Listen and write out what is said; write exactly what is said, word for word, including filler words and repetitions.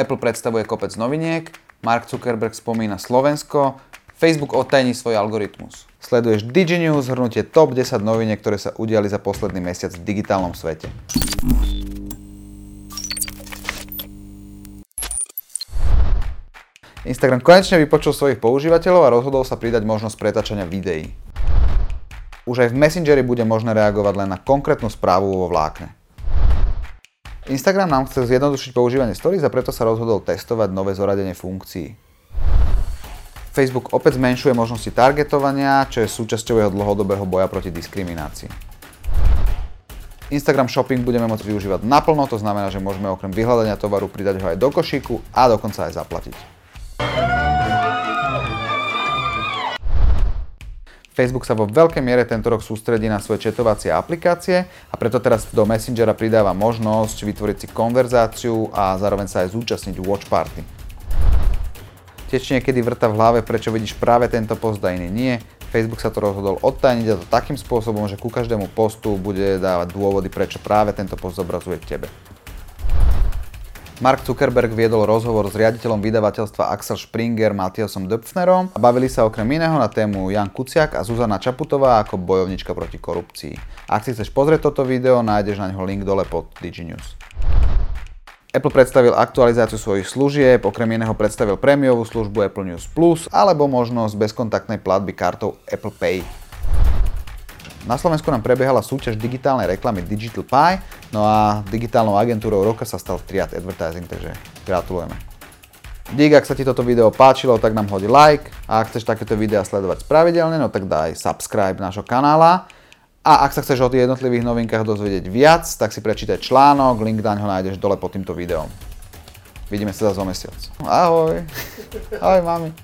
Apple predstavuje kopec noviniek, Mark Zuckerberg spomína Slovensko, Facebook odtajní svoj algoritmus. Sleduješ DigiNews, zhrnutie top desať noviniek, ktoré sa udiali za posledný mesiac v digitálnom svete. Instagram konečne vypočul svojich používateľov a rozhodol sa pridať možnosť pretáčania videí. Už aj v Messengeri bude možné reagovať len na konkrétnu správu vo vlákne. Instagram nám chce zjednodušiť používanie stories a preto sa rozhodol testovať nové zoradenie funkcií. Facebook opäť zmenšuje možnosti targetovania, čo je súčasťou jeho dlhodobého boja proti diskriminácii. Instagram Shopping budeme môcť využívať naplno, to znamená, že môžeme okrem vyhľadania tovaru pridať ho aj do košíku a dokonca aj zaplatiť. Facebook sa vo veľkej miere tento rok sústredí na svoje chatovacie aplikácie a preto teraz do Messengera pridáva možnosť vytvoriť si konverzáciu a zároveň sa aj zúčastniť watch party. Tiež niekedy vrta v hlave, prečo vidíš práve tento post a iný nie. Facebook sa to rozhodol odtajniť a to takým spôsobom, že ku každému postu bude dávať dôvody, prečo práve tento post zobrazuje tebe. Mark Zuckerberg viedol rozhovor s riaditeľom vydavateľstva Axel Springer Matthiasom Döpfnerom a bavili sa okrem iného na tému Jan Kuciak a Zuzana Čaputová ako bojovnička proti korupcii. Ak si chceš pozrieť toto video, nájdeš na ňo link dole pod DigiNews. Apple predstavil aktualizáciu svojich služieb, okrem iného predstavil prémiovú službu Apple News Plus alebo možnosť bezkontaktnej platby kartou Apple Pay. Na Slovensku nám prebiehala súťaž digitálnej reklamy Digital Pie, no a digitálnou agentúrou roka sa stal Triad Advertising, takže gratulujeme. Dík, ak sa ti toto video páčilo, tak nám hodí like a ak chceš takéto videá sledovať pravidelne, no tak daj subscribe nášho kanála. A ak sa chceš o tých jednotlivých novinkách dozvedieť viac, tak si prečítaj článok, link daň ho nájdeš dole pod týmto videom. Vidíme sa zase o mesiac. Ahoj. Ahoj, mami.